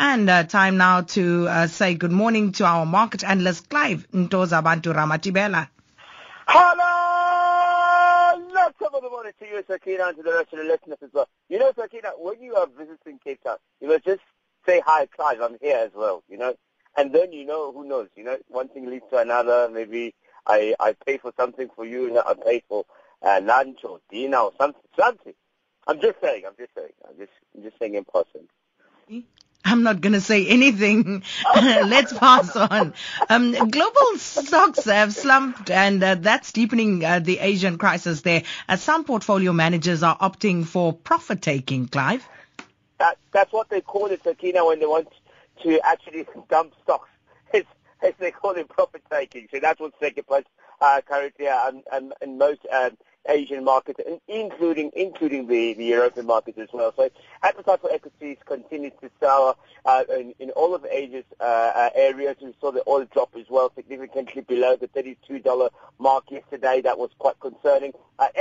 And time now to say good morning to our market analyst, Clive Ntozabantu Ramathibela. Hello! Let's have a good morning to you, Sakina, and to the rest of the listeners as well. You know, Sakina, when you are visiting Cape Town, you must just say, hi, Clive, I'm here as well, you know. And then, you know, who knows, you know, one thing leads to another. Maybe I pay for something for you, and I pay for lunch or dinner or something. I'm just saying in person. I'm not going to say anything. Let's pass on. Global stocks have slumped, and that's deepening the Asian crisis there. Some portfolio managers are opting for profit-taking, Clive. That's what they call it, Sakina, when they want to actually dump stocks. It's they call it profit-taking. So that's what's taking place currently in most Asian markets, including the European markets as well. So appetite for equities continues to sour in all of Asia's areas. We saw the oil drop as well, significantly below the $32 mark yesterday. That was quite concerning.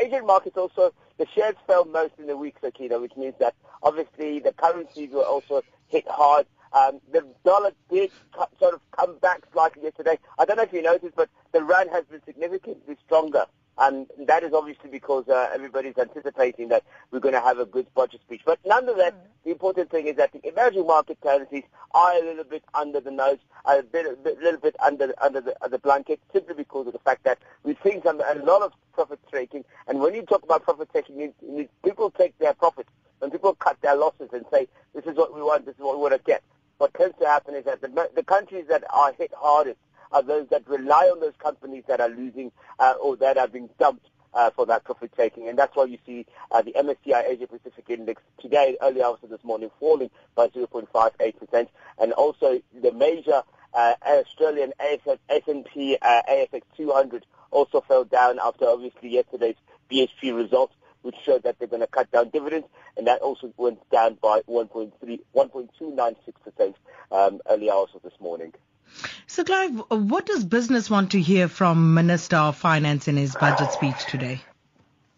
Asian markets also, the shares fell most in the week, Sakina, which means that obviously the currencies were also hit hard. The dollar did sort of come back slightly yesterday. I don't know if you noticed, but the rand has been significantly stronger. And that is obviously because everybody's anticipating that we're going to have a good budget speech. But nonetheless, the important thing is that the emerging market currencies are a little bit under the nose, a little bit under the blanket, simply because of the fact that we're seeing a lot of profit taking. And when you talk about profit taking, people take their profits, and people cut their losses and say, this is what we want, this is what we want to get. What tends to happen is that the countries that are hit hardest are those that rely on those companies that are losing or that are being dumped for that profit taking. And that's why you see the MSCI Asia Pacific Index today, early hours of this morning, falling by 0.58%. And also the major Australian S&P ASX 200 also fell down after obviously yesterday's BHP results, which showed that they're going to cut down dividends, and that also went down by 1.296% early hours of this morning. So, Clive, what does business want to hear from Minister of Finance in his budget speech today?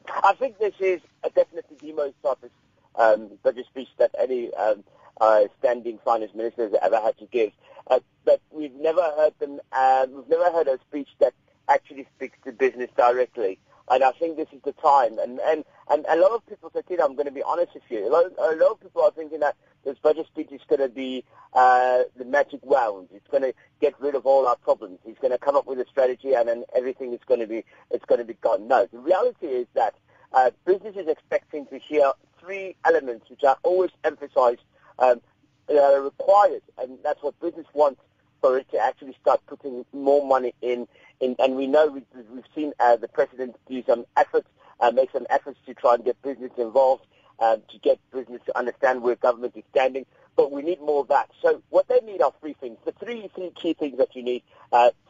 I think this is definitely the most toughest budget speech that any standing finance minister has ever had to give. But we've never heard them. We've never heard a speech that actually speaks to business directly. And I think this is the time. And a lot of people, Sakina, I'm going to be honest with you, a lot of people are thinking that this budget speech is going to be the magic wand. It's going to get rid of all our problems. He's going to come up with a strategy, and then everything is going to be gone. No, the reality is that business is expecting to hear three elements, which are always emphasized, that are required, and that's what business wants for it to actually start putting more money in. And we know we've seen the president do some efforts, make some efforts to try and get business involved, to get business to understand where government is standing. But we need more of that. So what they need are three things. The three key things that you need,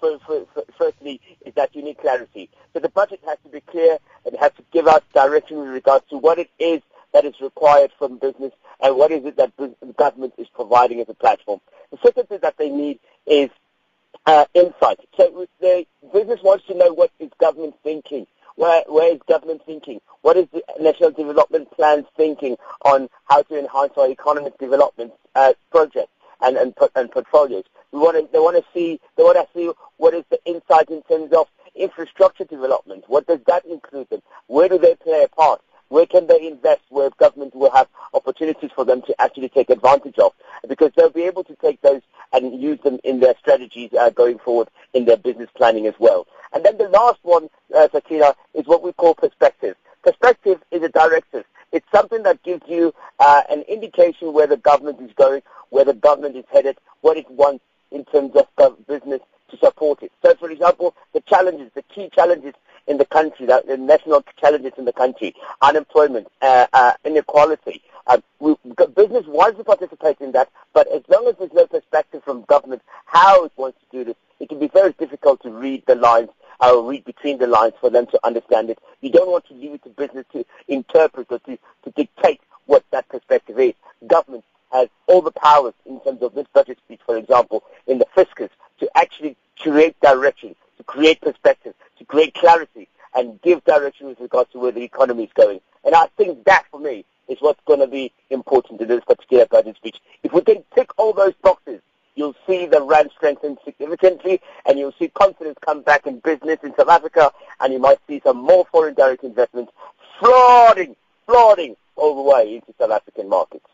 firstly, is that you need clarity. So the budget has to be clear and has to give out direction with regards to what it is that is required from business and what is it that the government is providing as a platform. The second thing that they need is insight. So the business wants to know what is government thinking. Where is government thinking? What is the National Development Plan thinking on how to enhance our economic development projects and portfolios? They want to see what is the insight in terms of infrastructure development. What does that include? Where do they play a part? Where can they invest where government will have opportunities for them to actually take advantage of? Because they'll be able to take those and use them in their strategies going forward in their business planning as well. And then the last one, Sakina, is what we call perspective. Perspective is a directive. It's something that gives you an indication where the government is going, where the government is headed, what it wants in terms of business to support it. So, for example, the key challenges in the country, the national challenges in the country, unemployment, inequality. Business wants to participate in that, but as long as there's no perspective from government how it wants to do this, it can be very difficult to read the lines or read between the lines for them to understand it. You don't want to leave it to business to interpret or to dictate what that perspective is. Government has all the powers in terms of this budget speech, for example, in the fiscus, to actually create direction, to create perspective, to create clarity, and give direction with regards to where the economy is going. And I think that, for me, is what's going to be important in this particular budget speech. If we can tick all those boxes, you'll see the rand strengthen significantly, and you'll see confidence come back in business in South Africa, and you might see some more foreign direct investments flooding all the way into South African markets.